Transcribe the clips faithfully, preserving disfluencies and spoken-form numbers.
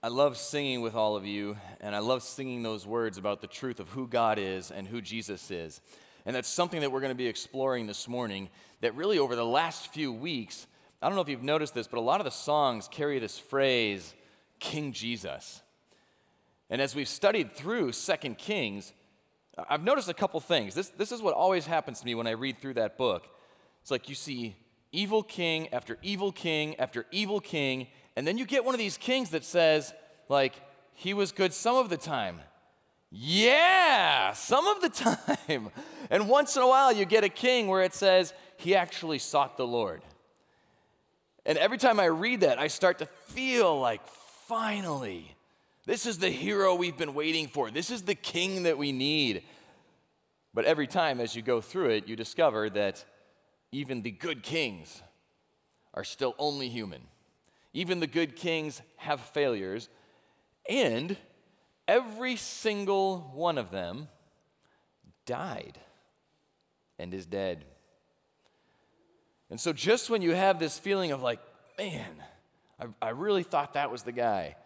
I love singing with all of you, and I love singing those words about the truth of who God is and who Jesus is. And that's something that we're going to be exploring this morning, that really over the last few weeks, I don't know if you've noticed this, but a lot of the songs carry this phrase, King Jesus. And as we've studied through Second Kings, I've noticed a couple things. This, this is what always happens to me when I read through that book. It's like you see evil king after evil king after evil king, and then you get one of these kings that says, like, he was good some of the time. Yeah, some of the time. And once in a while you get a king where it says, he actually sought the Lord. And every time I read that, I start to feel like, finally, this is the hero we've been waiting for. This is the king that we need. But every time as you go through it, you discover that even the good kings are still only human. Even the good kings have failures, and every single one of them died and is dead. And so just when you have this feeling of like, man, I, I really thought that was the guy,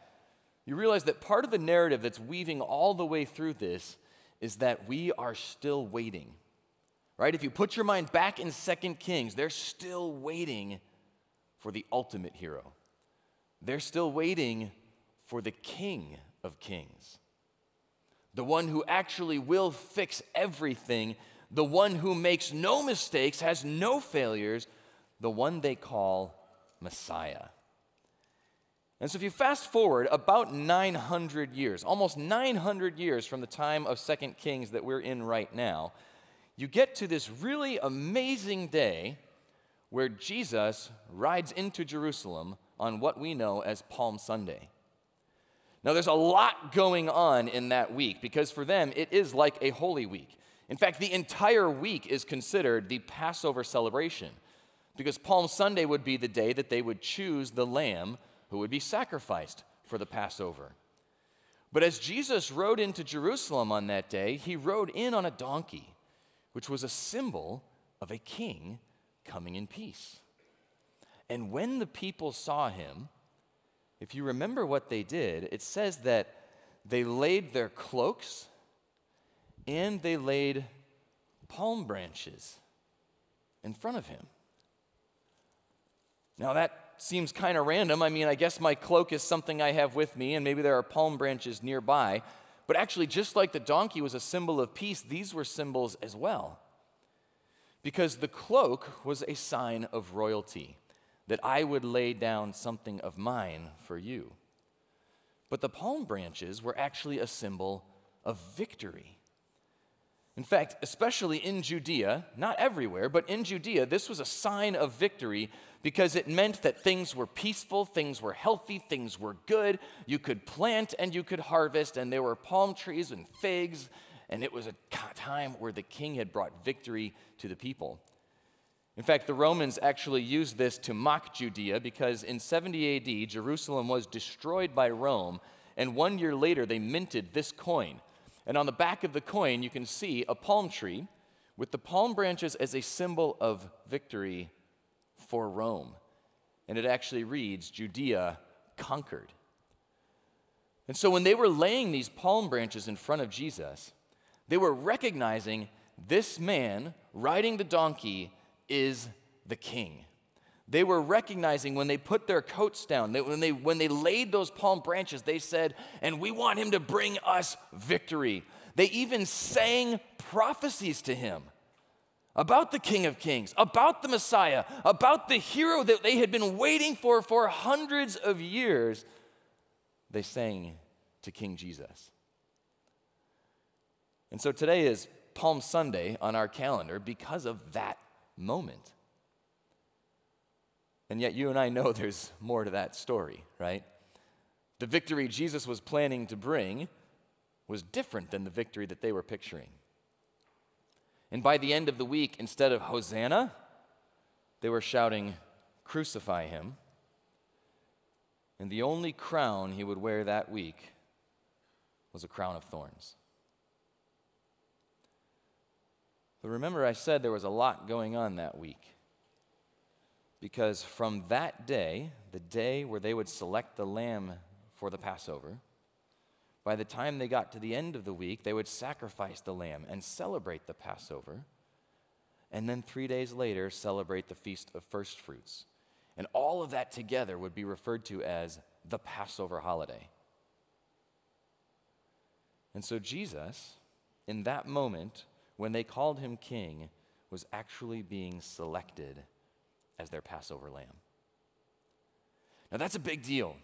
you realize that part of the narrative that's weaving all the way through this is that we are still waiting, right? If you put your mind back in Second Kings, they're still waiting for the ultimate hero. They're still waiting for the King of Kings, the one who actually will fix everything, the one who makes no mistakes, has no failures, the one they call Messiah. And so if you fast forward about nine hundred years, almost nine hundred years from the time of Second Kings that we're in right now, you get to this really amazing day where Jesus rides into Jerusalem on what we know as Palm Sunday. Now, there's a lot going on in that week because for them, it is like a holy week. In fact, the entire week is considered the Passover celebration because Palm Sunday would be the day that they would choose the lamb who would be sacrificed for the Passover. But as Jesus rode into Jerusalem on that day, he rode in on a donkey, which was a symbol of a king coming in peace. And when the people saw him, if you remember what they did, it says that they laid their cloaks and they laid palm branches in front of him. Now that seems kind of random. I mean, I guess my cloak is something I have with me and maybe there are palm branches nearby. But actually, just like the donkey was a symbol of peace, these were symbols as well. Because the cloak was a sign of royalty, that I would lay down something of mine for you. But the palm branches were actually a symbol of victory. In fact, especially in Judea, not everywhere, but in Judea, this was a sign of victory because it meant that things were peaceful, things were healthy, things were good. You could plant and you could harvest, and there were palm trees and figs, and it was a time where the king had brought victory to the people. In fact, the Romans actually used this to mock Judea because in seventy A D, Jerusalem was destroyed by Rome, and one year later they minted this coin. And on the back of the coin, you can see a palm tree with the palm branches as a symbol of victory for Rome. And it actually reads, Judea conquered. And so when they were laying these palm branches in front of Jesus, they were recognizing this man riding the donkey is the king. They were recognizing when they put their coats down, that when they when they laid those palm branches, they said, and we want him to bring us victory. They even sang prophecies to him about the King of Kings, about the Messiah, about the hero that they had been waiting for for hundreds of years. They sang to King Jesus. And so today is Palm Sunday on our calendar because of that moment. And yet you and I know there's more to that story, right? The victory Jesus was planning to bring was different than the victory that they were picturing. And by the end of the week, instead of Hosanna, they were shouting, crucify him. And the only crown he would wear that week was a crown of thorns. But remember, I said there was a lot going on that week. Because from that day, the day where they would select the lamb for the Passover. By the time they got to the end of the week, they would sacrifice the lamb and celebrate the Passover, and then three days later celebrate the Feast of First Fruits. And all of that together would be referred to as the Passover holiday. And so Jesus, in that moment, when they called him king, was actually being selected as their Passover lamb. Now that's a big deal,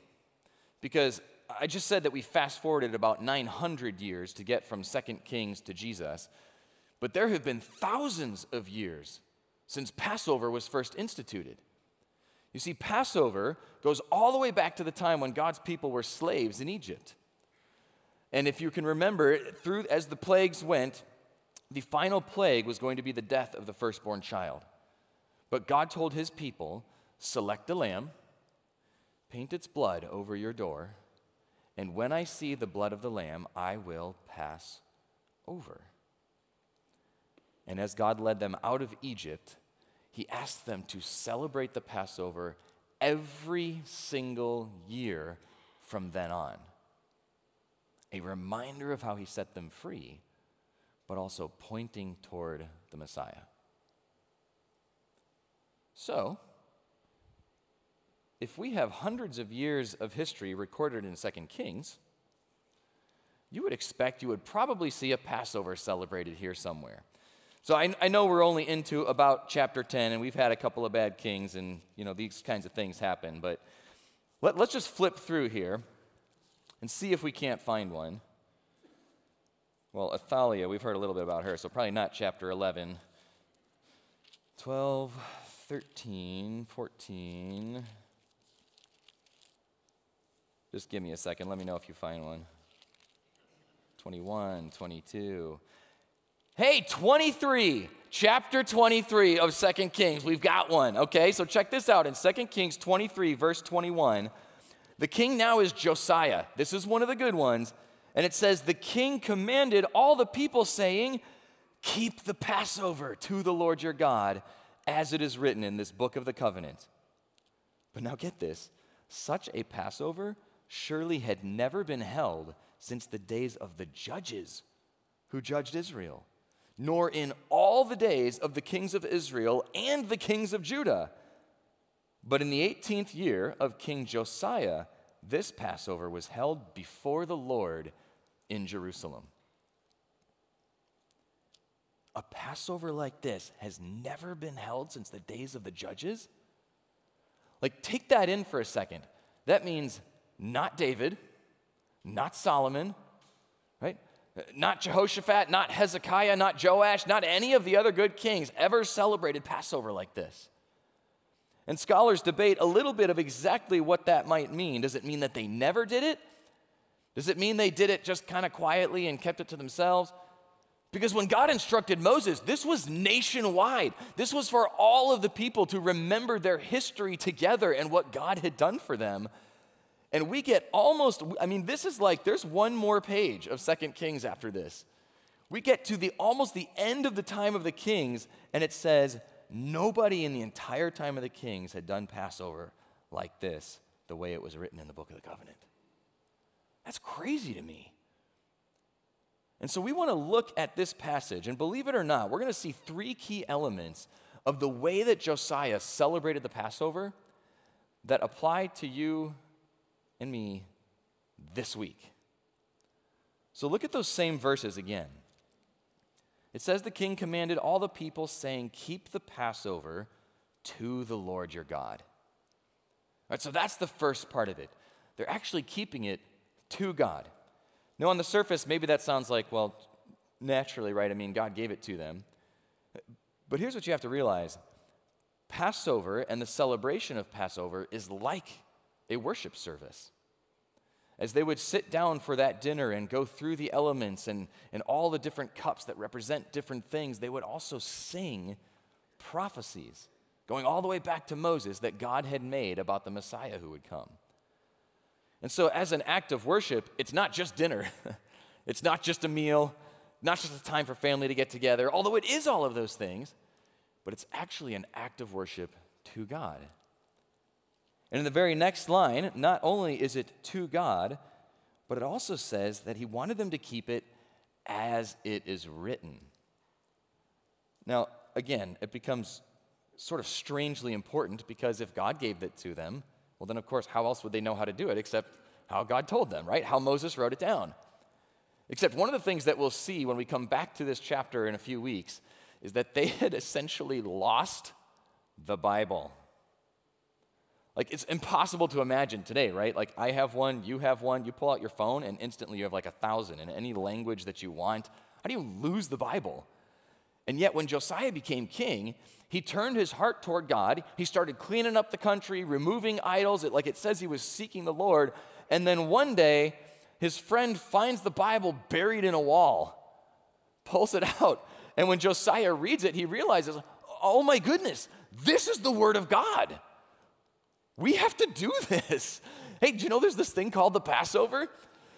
because I just said that we fast-forwarded about nine hundred years to get from Second Kings to Jesus, but there have been thousands of years since Passover was first instituted. You see, Passover goes all the way back to the time when God's people were slaves in Egypt. And if you can remember, through as the plagues went, the final plague was going to be the death of the firstborn child. But God told his people, select a lamb, paint its blood over your door, and when I see the blood of the lamb, I will pass over. And as God led them out of Egypt, he asked them to celebrate the Passover every single year from then on. A reminder of how he set them free, but also pointing toward the Messiah. So, if we have hundreds of years of history recorded in Second Kings, you would expect you would probably see a Passover celebrated here somewhere. So I, I know we're only into about chapter ten, and we've had a couple of bad kings, and you know these kinds of things happen, but let, let's just flip through here and see if we can't find one. Well, Athalia, we've heard a little bit about her, so probably not chapter eleven. twelve, thirteen, fourteen. Just give me a second. Let me know if you find one. twenty-one, twenty-two. Hey, twenty-three. Chapter twenty-three of Second Kings. We've got one, okay? So check this out. In Second Kings twenty-three, verse twenty-one, the king now is Josiah. This is one of the good ones. And it says, the king commanded all the people, saying, keep the Passover to the Lord your God, as it is written in this book of the covenant. But now get this. Such a Passover surely had never been held since the days of the judges who judged Israel, nor in all the days of the kings of Israel and the kings of Judah. But in the eighteenth year of King Josiah, this Passover was held before the Lord in Jerusalem. A Passover like this has never been held since the days of the judges? Like, take that in for a second. That means not David, not Solomon, right? Not Jehoshaphat, not Hezekiah, not Joash, not any of the other good kings ever celebrated Passover like this. And scholars debate a little bit of exactly what that might mean. Does it mean that they never did it? Does it mean they did it just kind of quietly and kept it to themselves? Because when God instructed Moses, this was nationwide. This was for all of the people to remember their history together and what God had done for them. And we get almost, I mean, this is like, there's one more page of Second Kings after this. We get to the almost the end of the time of the kings, and it says, nobody in the entire time of the kings had done Passover like this, the way it was written in the book of the covenant. That's crazy to me. And so we want to look at this passage, and believe it or not, we're going to see three key elements of the way that Josiah celebrated the Passover that apply to you and me this week. So look at those same verses again. It says the king commanded all the people, saying, keep the Passover to the Lord your God. All right, so that's the first part of it. They're actually keeping it to God. Now, on the surface, maybe that sounds like, well, naturally, right? I mean, God gave it to them. But here's what you have to realize. Passover and the celebration of Passover is like a worship service. As they would sit down for that dinner and go through the elements and, and all the different cups that represent different things, they would also sing prophecies, going all the way back to Moses, that God had made about the Messiah who would come. And so as an act of worship, it's not just dinner. It's not just a meal, not just a time for family to get together, although it is all of those things, but it's actually an act of worship to God. And in the very next line, not only is it to God, but it also says that he wanted them to keep it as it is written. Now, again, it becomes sort of strangely important because if God gave it to them, well, then, of course, how else would they know how to do it except how God told them, right? How Moses wrote it down. Except one of the things that we'll see when we come back to this chapter in a few weeks is that they had essentially lost the Bible. Like, it's impossible to imagine today, right? Like, I have one, you have one, you pull out your phone, and instantly you have like a thousand in any language that you want. How do you lose the Bible? And yet, when Josiah became king, he turned his heart toward God. He started cleaning up the country, removing idols. It, like it says he was seeking the Lord. And then one day, his friend finds the Bible buried in a wall, pulls it out. And when Josiah reads it, he realizes, oh my goodness, this is the word of God. We have to do this. Hey, do you know there's this thing called the Passover?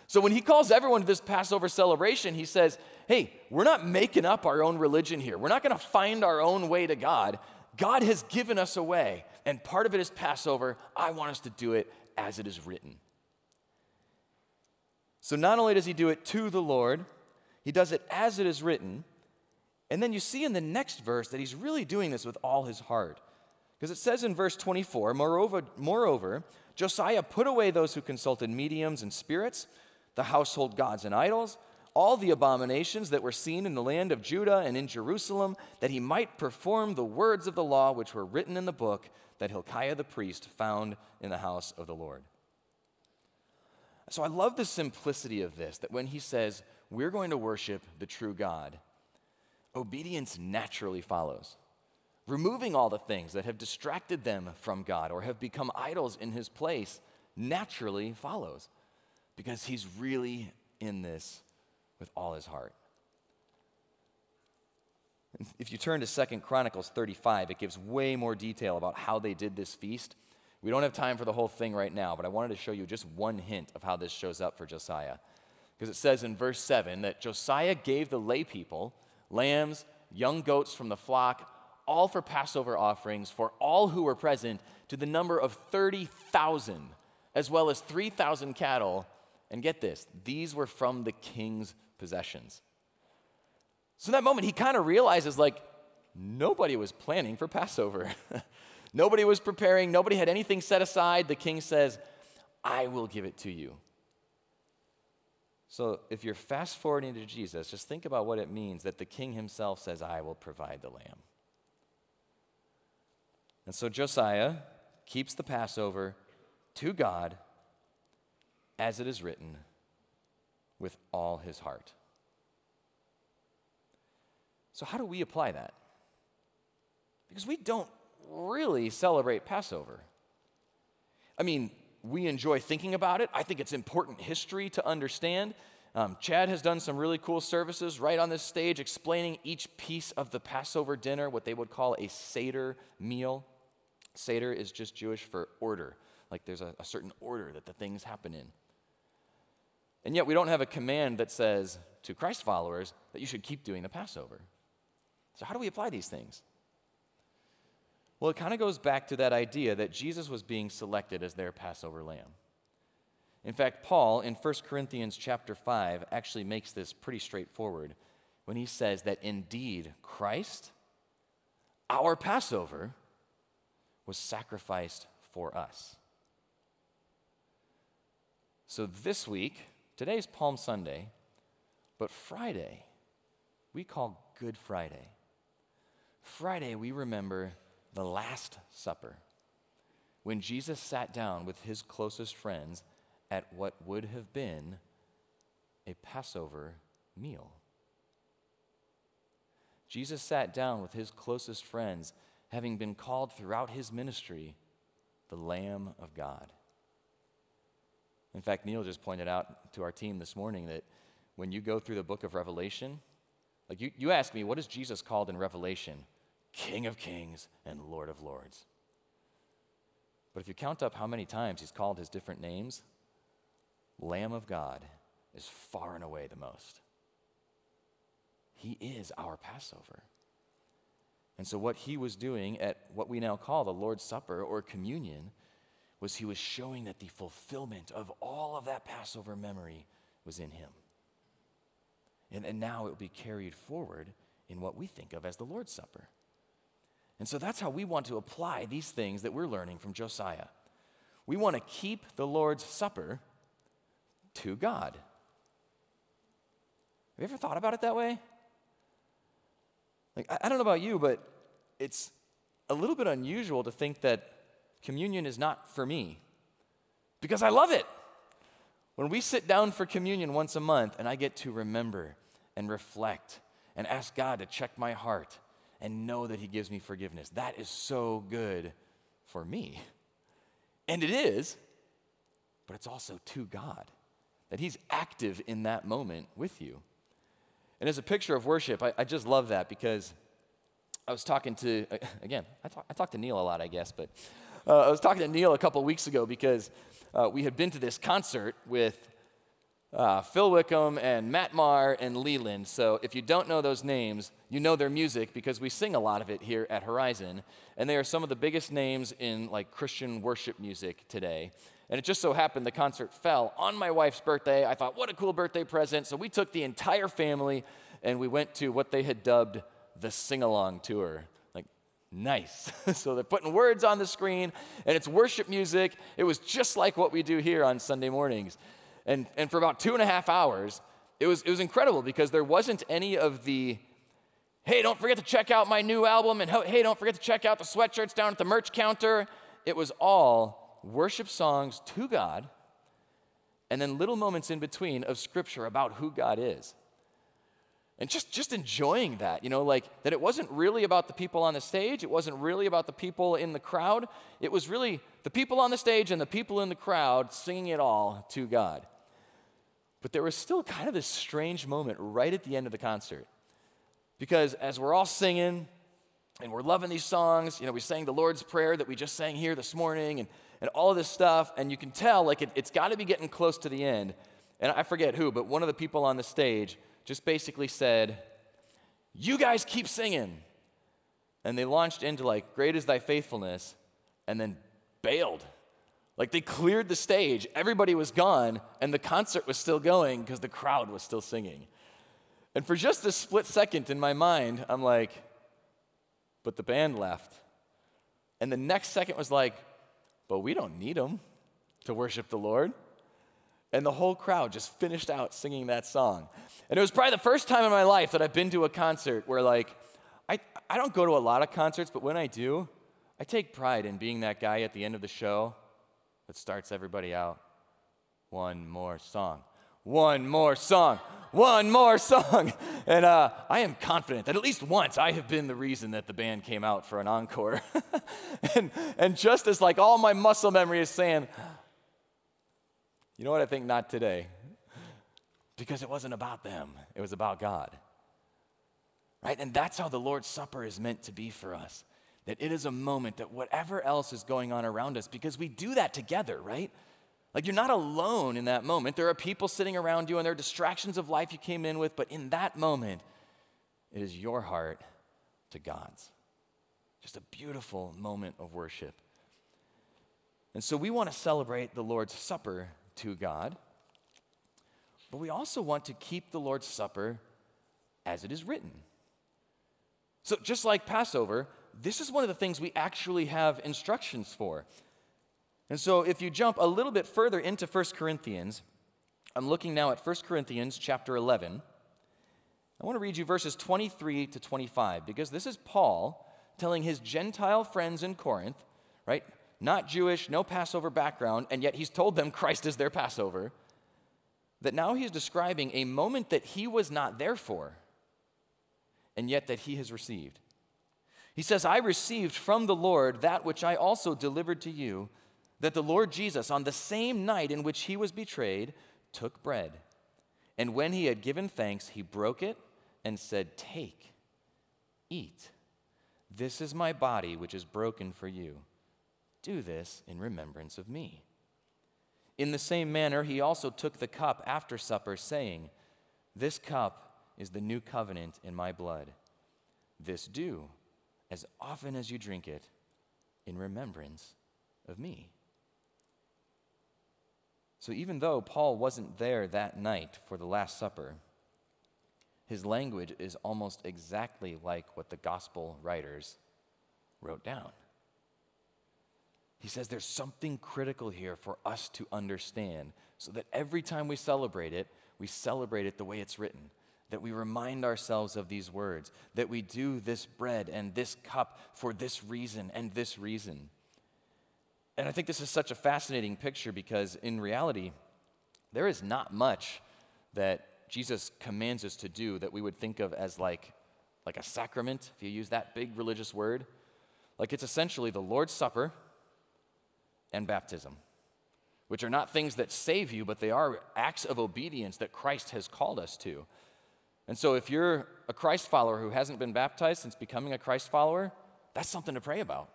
So when he calls everyone to this Passover celebration, he says, hey, we're not making up our own religion here. We're not going to find our own way to God. God has given us a way, and part of it is Passover. I want us to do it as it is written. So not only does he do it to the Lord, he does it as it is written. And then you see in the next verse that he's really doing this with all his heart. Because it says in verse twenty-four, moreover, moreover, Josiah put away those who consulted mediums and spirits, the household gods and idols, all the abominations that were seen in the land of Judah and in Jerusalem, that he might perform the words of the law which were written in the book that Hilkiah the priest found in the house of the Lord. So I love the simplicity of this, that when he says, we're going to worship the true God, obedience naturally follows. Removing all the things that have distracted them from God or have become idols in his place naturally follows because he's really in this with all his heart. If you turn to Second Chronicles thirty-five, it gives way more detail about how they did this feast. We don't have time for the whole thing right now, but I wanted to show you just one hint of how this shows up for Josiah. Because it says in verse seven that Josiah gave the lay people lambs, young goats from the flock, all for Passover offerings for all who were present to the number of thirty thousand, as well as three thousand cattle. And get this, these were from the king's possessions. So in that moment, he kind of realizes, like, nobody was planning for Passover. Nobody was preparing. Nobody had anything set aside. The king says, I will give it to you. So if you're fast-forwarding to Jesus, just think about what it means that the king himself says, I will provide the lamb. And so Josiah keeps the Passover to God as it is written with all his heart. So how do we apply that? Because we don't really celebrate Passover. I mean, we enjoy thinking about it. I think it's important history to understand. Um, Chad has done some really cool services right on this stage explaining each piece of the Passover dinner, what they would call a Seder meal. Seder is just Jewish for order. Like there's a, a certain order that the things happen in. And yet we don't have a command that says to Christ followers that you should keep doing the Passover. So how do we apply these things? Well, it kind of goes back to that idea that Jesus was being selected as their Passover lamb. In fact, Paul in First Corinthians chapter five actually makes this pretty straightforward when he says that indeed Christ, our Passover, was sacrificed for us. So this week, today's Palm Sunday, but Friday, we call Good Friday. Friday, we remember the Last Supper, when Jesus sat down with his closest friends at what would have been a Passover meal. Jesus sat down with his closest friends, having been called throughout his ministry the Lamb of God. In fact, Neil just pointed out to our team this morning that when you go through the book of Revelation, like you, you ask me, what is Jesus called in Revelation? King of Kings and Lord of Lords. But if you count up how many times he's called his different names, Lamb of God is far and away the most. He is our Passover. And so what he was doing at what we now call the Lord's Supper or communion was he was showing that the fulfillment of all of that Passover memory was in him. And, and now it will be carried forward in what we think of as the Lord's Supper. And so that's how we want to apply these things that we're learning from Josiah. We want to keep the Lord's Supper to God. Have you ever thought about it that way? Like, I, I don't know about you, but it's a little bit unusual to think that communion is not for me, because I love it. When we sit down for communion once a month and I get to remember and reflect and ask God to check my heart and know that he gives me forgiveness, that is so good for me. And it is, but it's also to God, that he's active in that moment with you. And as a picture of worship, I, I just love that, because I was talking to, again, I talk, I talk to Neil a lot, I guess, but uh, I was talking to Neil a couple weeks ago because uh, we had been to this concert with uh, Phil Wickham and Matt Maher and Leland. So if you don't know those names, you know their music because we sing a lot of it here at Horizon. And they are some of the biggest names in like Christian worship music today. And it just so happened the concert fell on my wife's birthday. I thought, what a cool birthday present. So we took the entire family and we went to what they had dubbed the sing-along tour. Like, nice. So they're putting words on the screen, and it's worship music. It was just like what we do here on Sunday mornings. And and for about two and a half hours, it was it was incredible because there wasn't any of the, hey, don't forget to check out my new album, and hey, don't forget to check out the sweatshirts down at the merch counter. It was all worship songs to God, and then little moments in between of scripture about who God is. And just, just enjoying that, you know, like that it wasn't really about the people on the stage. It wasn't really about the people in the crowd. It was really the people on the stage and the people in the crowd singing it all to God. But there was still kind of this strange moment right at the end of the concert. Because as we're all singing and we're loving these songs, you know, we sang the Lord's Prayer that we just sang here this morning and, and all of this stuff. And you can tell, like, it, it's got to be getting close to the end. And I forget who, but one of the people on the stage just basically said, you guys keep singing. And they launched into like, great is thy faithfulness, and then bailed. Like they cleared the stage, everybody was gone, and the concert was still going because the crowd was still singing. And for just this split second in my mind, I'm like, but the band left. And the next second was like, but we don't need them to worship the Lord. And the whole crowd just finished out singing that song. And it was probably the first time in my life that I've been to a concert where, like, I, I don't go to a lot of concerts, but when I do, I take pride in being that guy at the end of the show that starts everybody out, one more song, one more song, one more song. And uh, I am confident that at least once I have been the reason that the band came out for an encore. and, and just as, like, all my muscle memory is saying, you know what, I think not today, because it wasn't about them. It was about God, right? And that's how the Lord's Supper is meant to be for us, that it is a moment that whatever else is going on around us, because we do that together, right? Like you're not alone in that moment. There are people sitting around you and there are distractions of life you came in with, but in that moment, it is your heart to God's. Just a beautiful moment of worship. And so we want to celebrate the Lord's Supper to God, but we also want to keep the Lord's Supper as it is written. So just like Passover, this is one of the things we actually have instructions for. And so if you jump a little bit further into First Corinthians, I'm looking now at First Corinthians chapter eleven. I want to read you verses twenty-three to twenty-five, because this is Paul telling his Gentile friends in Corinth, right? Not Jewish, no Passover background, and yet he's told them Christ is their Passover, that now he's describing a moment that he was not there for, and yet that he has received. He says, I received from the Lord that which I also delivered to you, that the Lord Jesus, on the same night in which he was betrayed, took bread. And when he had given thanks, he broke it and said, take, eat. This is my body, which is broken for you. Do this in remembrance of me. In the same manner, he also took the cup after supper, saying, this cup is the new covenant in my blood. This do, as often as you drink it, in remembrance of me. So even though Paul wasn't there that night for the Last Supper, his language is almost exactly like what the gospel writers wrote down. He says there's something critical here for us to understand so that every time we celebrate it, we celebrate it the way it's written, that we remind ourselves of these words, that we do this bread and this cup for this reason and this reason. And I think this is such a fascinating picture because in reality, there is not much that Jesus commands us to do that we would think of as like, like a sacrament, if you use that big religious word. Like it's essentially the Lord's Supper and baptism, which are not things that save you, but they are acts of obedience that Christ has called us to. And so if you're a Christ follower who hasn't been baptized since becoming a Christ follower, that's something to pray about.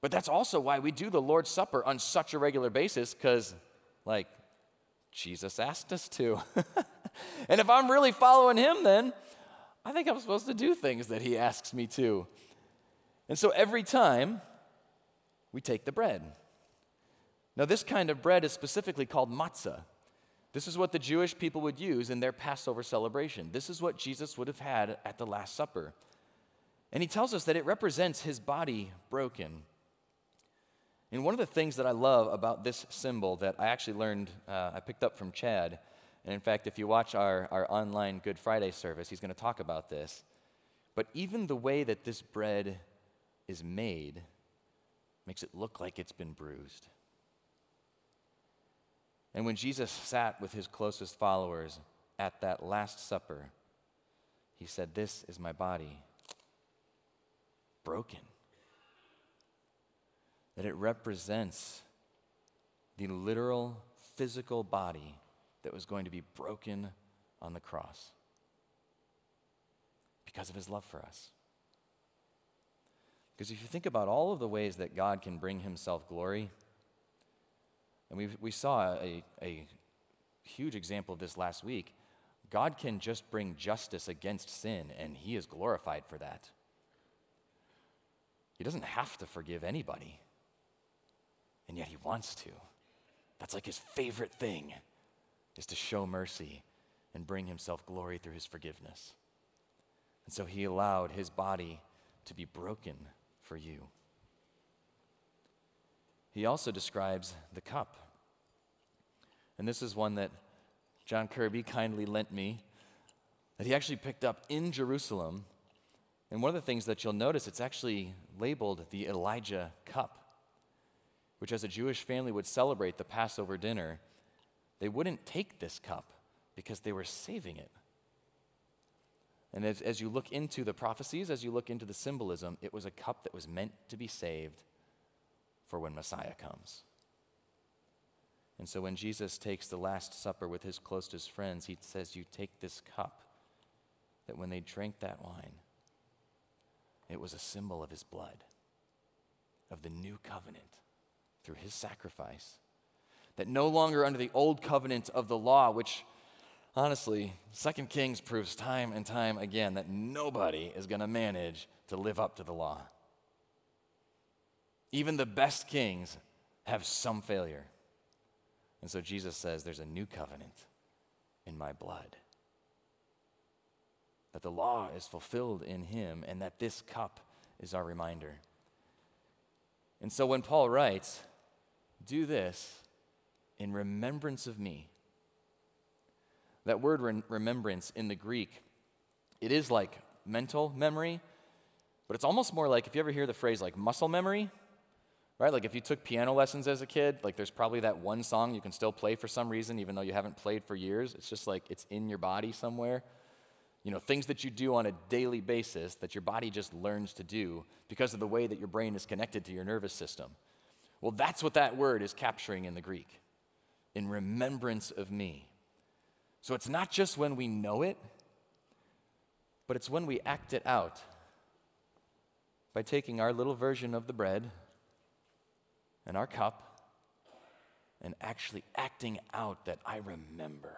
But that's also why we do the Lord's Supper on such a regular basis, because, like, Jesus asked us to. And if I'm really following him, then I think I'm supposed to do things that he asks me to. And so every time we take the bread. Now, this kind of bread is specifically called matzah. This is what the Jewish people would use in their Passover celebration. This is what Jesus would have had at the Last Supper. And he tells us that it represents his body broken. And one of the things that I love about this symbol that I actually learned, uh, I picked up from Chad, and in fact, if you watch our, our online Good Friday service, he's going to talk about this. But even the way that this bread is made makes it look like it's been bruised. And when Jesus sat with his closest followers at that Last Supper, he said, "This is my body, broken." That it represents the literal, physical body that was going to be broken on the cross because of his love for us. Because if you think about all of the ways that God can bring himself glory, and we we saw a, a huge example of this last week, God can just bring justice against sin, and he is glorified for that. He doesn't have to forgive anybody. And yet he wants to. That's like his favorite thing, is to show mercy and bring himself glory through his forgiveness. And so he allowed his body to be broken for you. He also describes the cup. And this is one that John Kirby kindly lent me, that he actually picked up in Jerusalem. And one of the things that you'll notice, it's actually labeled the Elijah cup, which as a Jewish family would celebrate the Passover dinner, they wouldn't take this cup because they were saving it. And as, as you look into the prophecies, as you look into the symbolism, it was a cup that was meant to be saved for when Messiah comes. And so when Jesus takes the Last Supper with his closest friends, he says, "You take this cup," that when they drank that wine, it was a symbol of his blood, of the new covenant through his sacrifice, that no longer under the old covenant of the law, which honestly, Second Kings proves time and time again that nobody is going to manage to live up to the law. Even the best kings have some failure. And so Jesus says there's a new covenant in my blood, that the law is fulfilled in him, and that this cup is our reminder. And so when Paul writes, "Do this in remembrance of me," that word rem- remembrance in the Greek, it is like mental memory, but it's almost more like, if you ever hear the phrase like muscle memory, right? Like if you took piano lessons as a kid, like there's probably that one song you can still play for some reason, even though you haven't played for years. It's just like it's in your body somewhere. You know, things that you do on a daily basis that your body just learns to do because of the way that your brain is connected to your nervous system. Well, that's what that word is capturing in the Greek, in remembrance of me. So it's not just when we know it, but it's when we act it out by taking our little version of the bread and our cup and actually acting out that I remember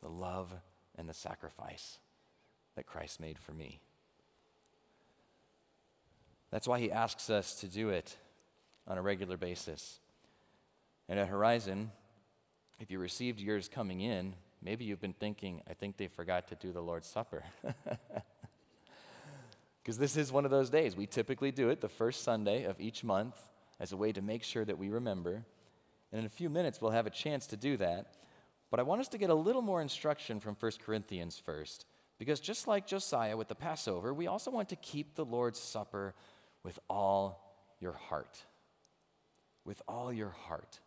the love and the sacrifice that Christ made for me. That's why he asks us to do it on a regular basis. And at Horizon, If you received yours coming in, maybe you've been thinking, I think they forgot to do the Lord's Supper. Because this is one of those days. We typically do it the first Sunday of each month as a way to make sure that we remember. And in a few minutes, we'll have a chance to do that. But I want us to get a little more instruction from First Corinthians first. Because just like Josiah with the Passover, we also want to keep the Lord's Supper with all your heart. With all your heart.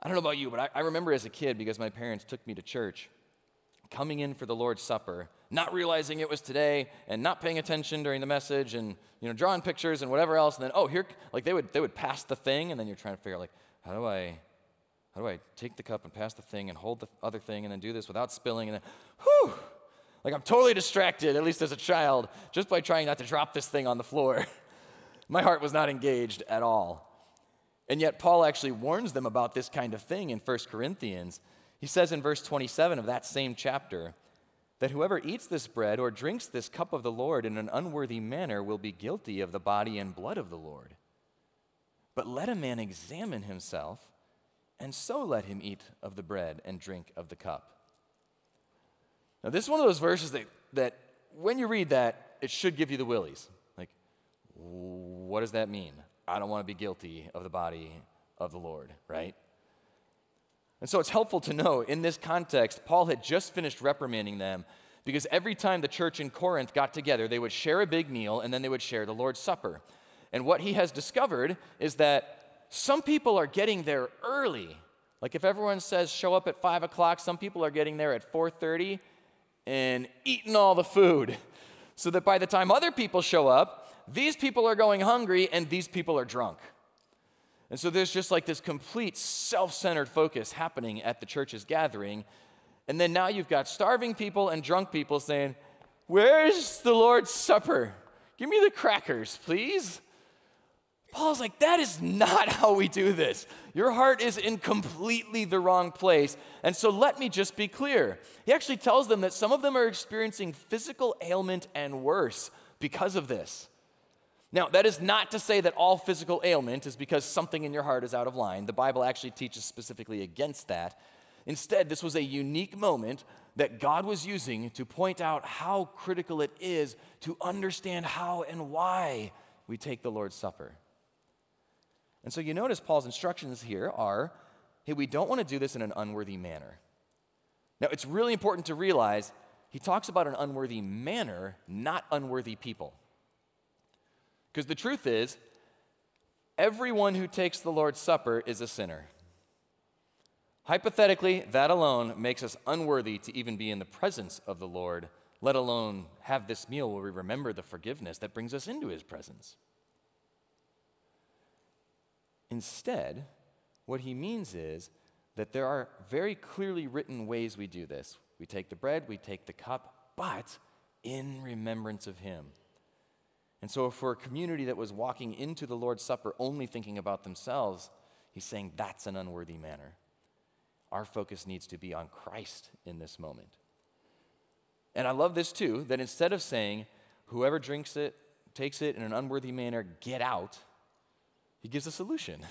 I don't know about you, but I, I remember as a kid, because my parents took me to church, coming in for the Lord's Supper, not realizing it was today, and not paying attention during the message, and you know, drawing pictures and whatever else, and then oh, here, like they would they would pass the thing, and then you're trying to figure out like, how do I, how do I take the cup and pass the thing and hold the other thing and then do this without spilling, and then, whew, like I'm totally distracted, at least as a child, just by trying not to drop this thing on the floor. My heart was not engaged at all. And yet Paul actually warns them about this kind of thing in First Corinthians. He says in verse twenty-seven of that same chapter, that whoever eats this bread or drinks this cup of the Lord in an unworthy manner will be guilty of the body and blood of the Lord. But let a man examine himself, and so let him eat of the bread and drink of the cup. Now this is one of those verses that, that when you read that, it should give you the willies. Like, what does that mean? I don't want to be guilty of the body of the Lord, right? And so it's helpful to know in this context, Paul had just finished reprimanding them because every time the church in Corinth got together, they would share a big meal and then they would share the Lord's Supper. And what he has discovered is that some people are getting there early. Like if everyone says show up at five o'clock, some people are getting there at four thirty and eating all the food so that by the time other people show up, these people are going hungry, and these people are drunk. And so there's just like this complete self-centered focus happening at the church's gathering. And then now you've got starving people and drunk people saying, where's the Lord's Supper? Give me the crackers, please. Paul's like, that is not how we do this. Your heart is in completely the wrong place. And so let me just be clear. He actually tells them that some of them are experiencing physical ailment and worse because of this. Now, that is not to say that all physical ailment is because something in your heart is out of line. The Bible actually teaches specifically against that. Instead, this was a unique moment that God was using to point out how critical it is to understand how and why we take the Lord's Supper. And so you notice Paul's instructions here are, hey, we don't want to do this in an unworthy manner. Now, it's really important to realize he talks about an unworthy manner, not unworthy people. Because the truth is, everyone who takes the Lord's Supper is a sinner. Hypothetically, that alone makes us unworthy to even be in the presence of the Lord, let alone have this meal where we remember the forgiveness that brings us into his presence. Instead, what he means is that there are very clearly written ways we do this. We take the bread, we take the cup, but in remembrance of him. And so for a community that was walking into the Lord's Supper only thinking about themselves, he's saying that's an unworthy manner. Our focus needs to be on Christ in this moment. And I love this too, that instead of saying, whoever drinks it, takes it in an unworthy manner, get out, he gives a solution.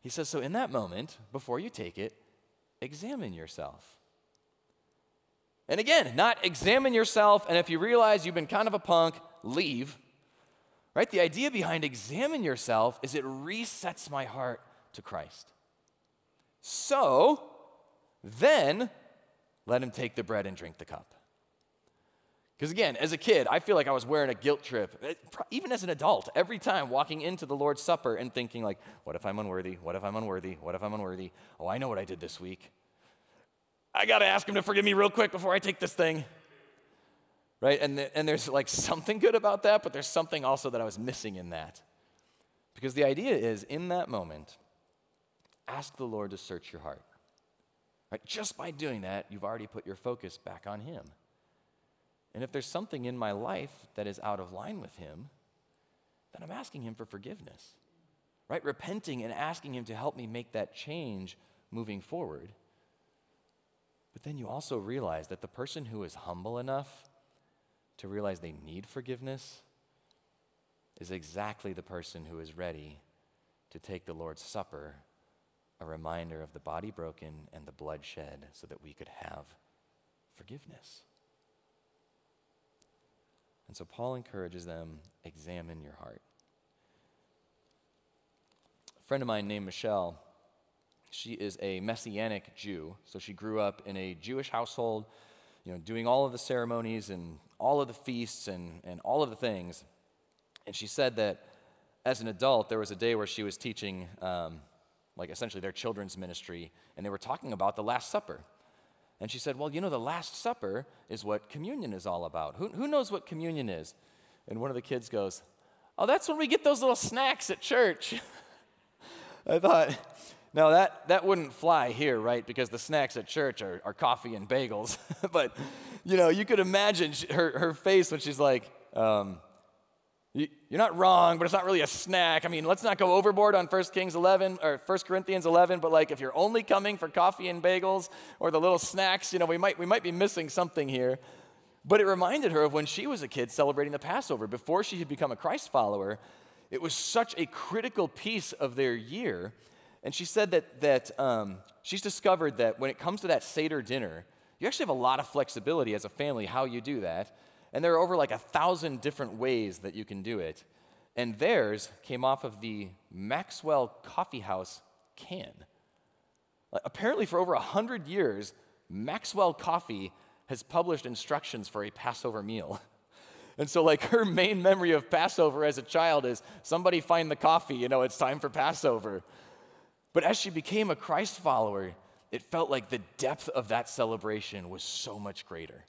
He says, so in that moment, before you take it, examine yourself. And again, not examine yourself, and if you realize you've been kind of a punk, leave, right? The idea behind examine yourself is it resets my heart to Christ. So then let him take the bread and drink the cup. Because again, as a kid, I feel like I was wearing a guilt trip, even as an adult, every time walking into the Lord's Supper and thinking like, what if I'm unworthy? What if I'm unworthy? What if I'm unworthy? Oh, I know what I did this week. I got to ask him to forgive me real quick before I take this thing. Right? And, th- and there's like something good about that, but there's something also that I was missing in that. Because the idea is, in that moment, ask the Lord to search your heart. Right? Just by doing that, you've already put your focus back on him. And if there's something in my life that is out of line with him, then I'm asking him for forgiveness. Right? Repenting and asking him to help me make that change moving forward. But then you also realize that the person who is humble enough to realize they need forgiveness is exactly the person who is ready to take the Lord's Supper a reminder of the body broken and the blood shed so that we could have forgiveness. And so Paul encourages them, examine your heart. A friend of mine named Michelle, she is a Messianic Jew, so she grew up in a Jewish household, you know, doing all of the ceremonies and all of the feasts and, and all of the things. And she said that as an adult, there was a day where she was teaching, um, like essentially their children's ministry, and they were talking about the Last Supper. And she said, well, you know, the Last Supper is what communion is all about. Who, who knows what communion is? And one of the kids goes, oh, that's when we get those little snacks at church. I thought, no, that, that wouldn't fly here, right? Because the snacks at church are, are coffee and bagels. But, you know, you could imagine her, her face when she's like, um, you, you're not wrong, but it's not really a snack. I mean, let's not go overboard on First Kings eleven or First Corinthians eleven, but like if you're only coming for coffee and bagels or the little snacks, you know, we might we might be missing something here. But it reminded her of when she was a kid celebrating the Passover. Before she had become a Christ follower, it was such a critical piece of their year. And she said that that um, she's discovered that when it comes to that Seder dinner, you actually have a lot of flexibility as a family how you do that. And there are over like a thousand different ways that you can do it. And theirs came off of the Maxwell Coffee House can. Apparently for over a hundred years, Maxwell Coffee has published instructions for a Passover meal. And so like her main memory of Passover as a child is somebody find the coffee, you know, it's time for Passover. But as she became a Christ follower, it felt like the depth of that celebration was so much greater.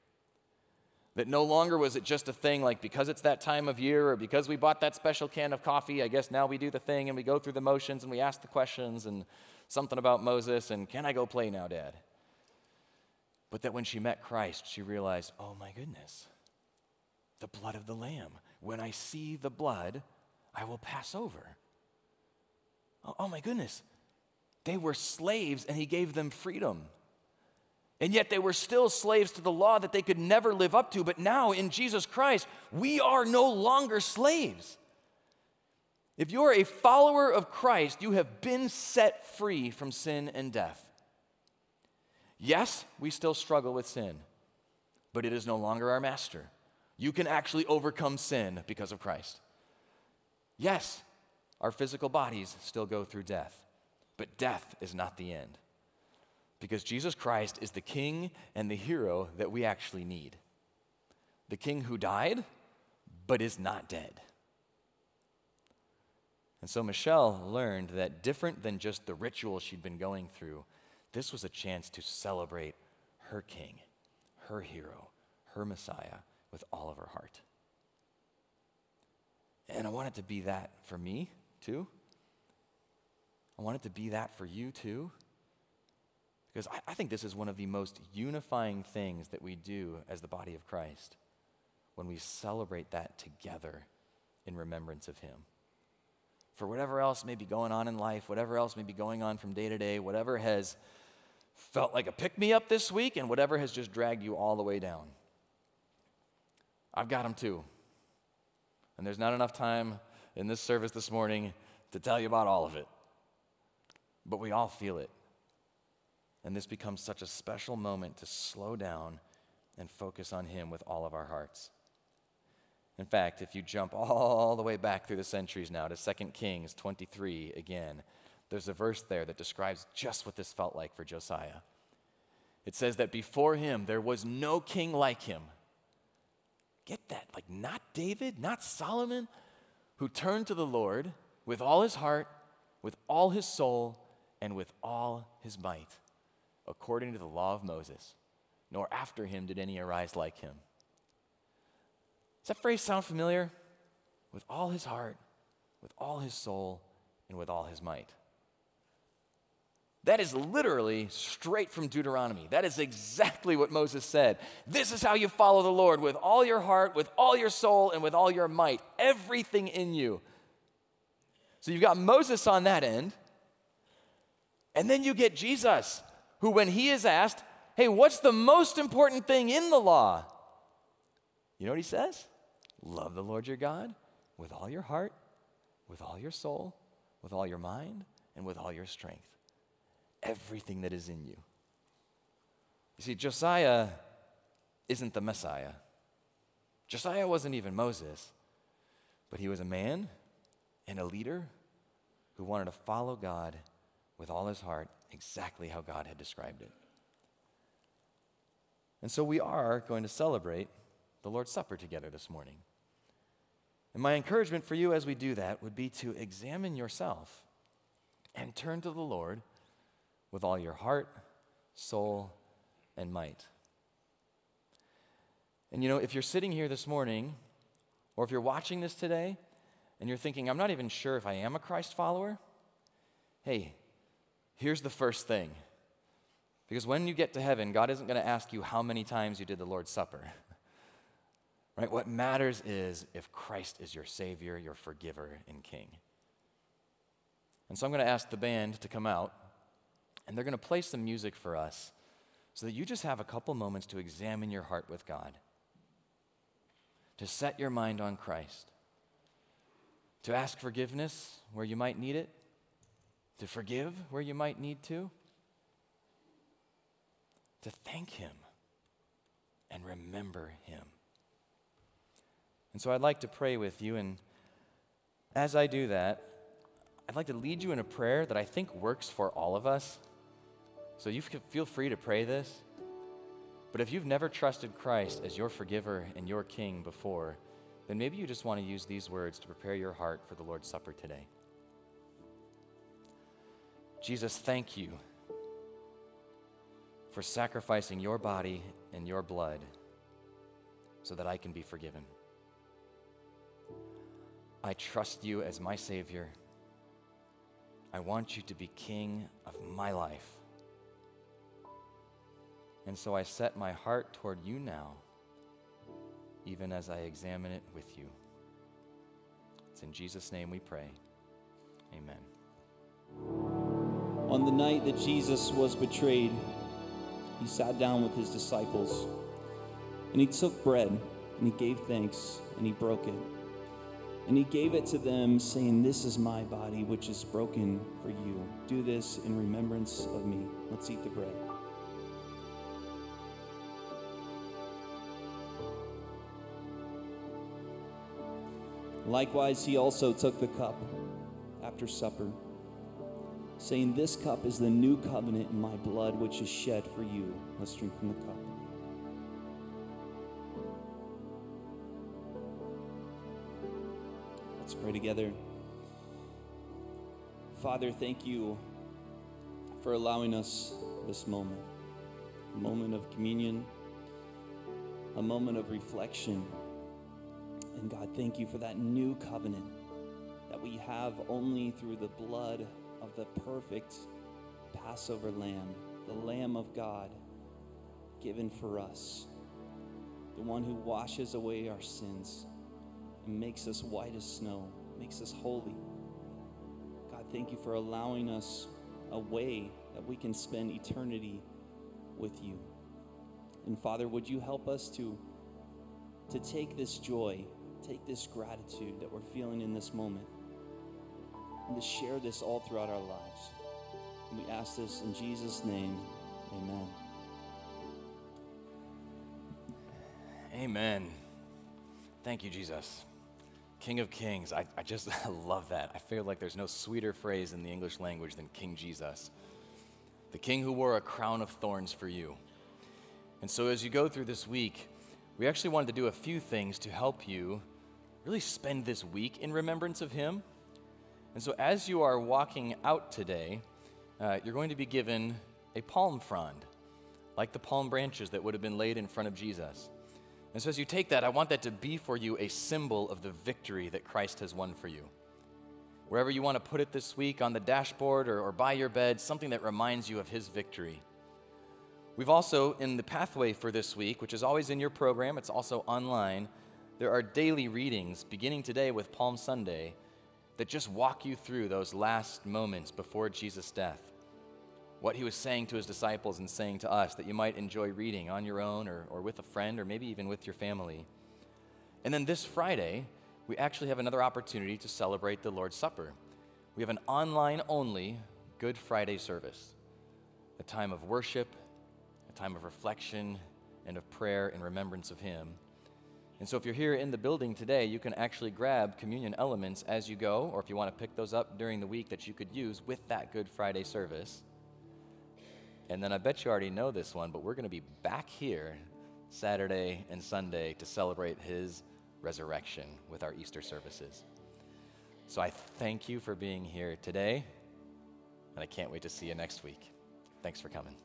That no longer was it just a thing like because it's that time of year or because we bought that special can of coffee, I guess now we do the thing and we go through the motions and we ask the questions and something about Moses and can I go play now, Dad? But that when she met Christ, she realized, oh my goodness, the blood of the Lamb. When I see the blood, I will pass over. Oh, oh my goodness, they were slaves and he gave them freedom. And yet they were still slaves to the law that they could never live up to. But now in Jesus Christ, we are no longer slaves. If you're a follower of Christ, you have been set free from sin and death. Yes, we still struggle with sin, but it is no longer our master. You can actually overcome sin because of Christ. Yes, our physical bodies still go through death, but death is not the end. Because Jesus Christ is the king and the hero that we actually need. The king who died, but is not dead. And so Michelle learned that different than just the ritual she'd been going through, this was a chance to celebrate her king, her hero, her Messiah with all of her heart. And I want it to be that for me, too. I want it to be that for you, too. Because I think this is one of the most unifying things that we do as the body of Christ when we celebrate that together in remembrance of him. For whatever else may be going on in life, whatever else may be going on from day to day, whatever has felt like a pick-me-up this week and whatever has just dragged you all the way down. I've got them too. And there's not enough time in this service this morning to tell you about all of it. But we all feel it. And this becomes such a special moment to slow down and focus on him with all of our hearts. In fact, if you jump all the way back through the centuries now to Second Kings twenty-three again, there's a verse there that describes just what this felt like for Josiah. It says that before him, there was no king like him. Get that, like not David, not Solomon, who turned to the Lord with all his heart, with all his soul, and with all his might. According to the law of Moses, nor after him did any arise like him. Does that phrase sound familiar? With all his heart, with all his soul, and with all his might. That is literally straight from Deuteronomy. That is exactly what Moses said. This is how you follow the Lord, with all your heart, with all your soul, and with all your might, everything in you. So you've got Moses on that end, and then you get Jesus, who when he is asked, hey, what's the most important thing in the law? You know what he says? Love the Lord your God with all your heart, with all your soul, with all your mind, and with all your strength. everything that is in you. You see, Josiah isn't the Messiah. Josiah wasn't even Moses, but he was a man and a leader who wanted to follow God with all his heart, exactly how God had described it. And so we are going to celebrate the Lord's Supper together this morning. And my encouragement for you as we do that would be to examine yourself and turn to the Lord with all your heart, soul, and might. And you know, if you're sitting here this morning, or if you're watching this today, and you're thinking, I'm not even sure if I am a Christ follower, hey, here's the first thing. Because when you get to heaven, God isn't going to ask you how many times you did the Lord's Supper. Right? What matters is if Christ is your Savior, your forgiver, and King. And so I'm going to ask the band to come out, and they're going to play some music for us so that you just have a couple moments to examine your heart with God, to set your mind on Christ, to ask forgiveness where you might need it, to forgive where you might need to, to thank Him and remember Him. And so I'd like to pray with you, and as I do that, I'd like to lead you in a prayer that I think works for all of us. So you can feel free to pray this. But if you've never trusted Christ as your forgiver and your King before, then maybe you just want to use these words to prepare your heart for the Lord's Supper today. Jesus, thank you for sacrificing your body and your blood so that I can be forgiven. I trust you as my Savior. I want you to be King of my life. And so I set my heart toward you now, even as I examine it with you. It's in Jesus' name we pray. Amen. On the night that Jesus was betrayed, he sat down with his disciples, and he took bread, and he gave thanks, and he broke it. And he gave it to them, saying, "This is my body, which is broken for you. Do this in remembrance of me." Let's eat the bread. Likewise, he also took the cup after supper, saying, "This cup is the new covenant in my blood, which is shed for you." Let's drink from the cup. Let's pray together. Father, thank you for allowing us this moment, a moment of communion, a moment of reflection. And God, thank you for that new covenant that we have only through the blood of the perfect Passover Lamb, the Lamb of God given for us, the one who washes away our sins, makes us white as snow, makes us holy. God, thank you for allowing us a way that we can spend eternity with you. And Father, would you help us to, to take this joy, take this gratitude that we're feeling in this moment, and to share this all throughout our lives. And we ask this in Jesus' name, amen. Amen. Thank you, Jesus. King of Kings. I, I just I love that. I feel like there's no sweeter phrase in the English language than King Jesus, the King who wore a crown of thorns for you. And so as you go through this week, we actually wanted to do a few things to help you really spend this week in remembrance of him. And so as you are walking out today, uh, you're going to be given a palm frond, like the palm branches that would have been laid in front of Jesus. And so as you take that, I want that to be for you a symbol of the victory that Christ has won for you. Wherever you want to put it this week, on the dashboard or, or by your bed, something that reminds you of his victory. We've also, in the pathway for this week, which is always in your program, it's also online, there are daily readings beginning today with Palm Sunday that just walk you through those last moments before Jesus' death, what he was saying to his disciples and saying to us, that you might enjoy reading on your own or, or with a friend or maybe even with your family. And then this Friday, we actually have another opportunity to celebrate the Lord's Supper. We have an online-only Good Friday service. a time of worship, a time of reflection, and of prayer in remembrance of him. And so if you're here in the building today, you can actually grab communion elements as you go, or if you want to pick those up during the week that you could use with that Good Friday service. And then I bet you already know this one, but we're going to be back here Saturday and Sunday to celebrate his resurrection with our Easter services. So I thank you for being here today, and I can't wait to see you next week. Thanks for coming.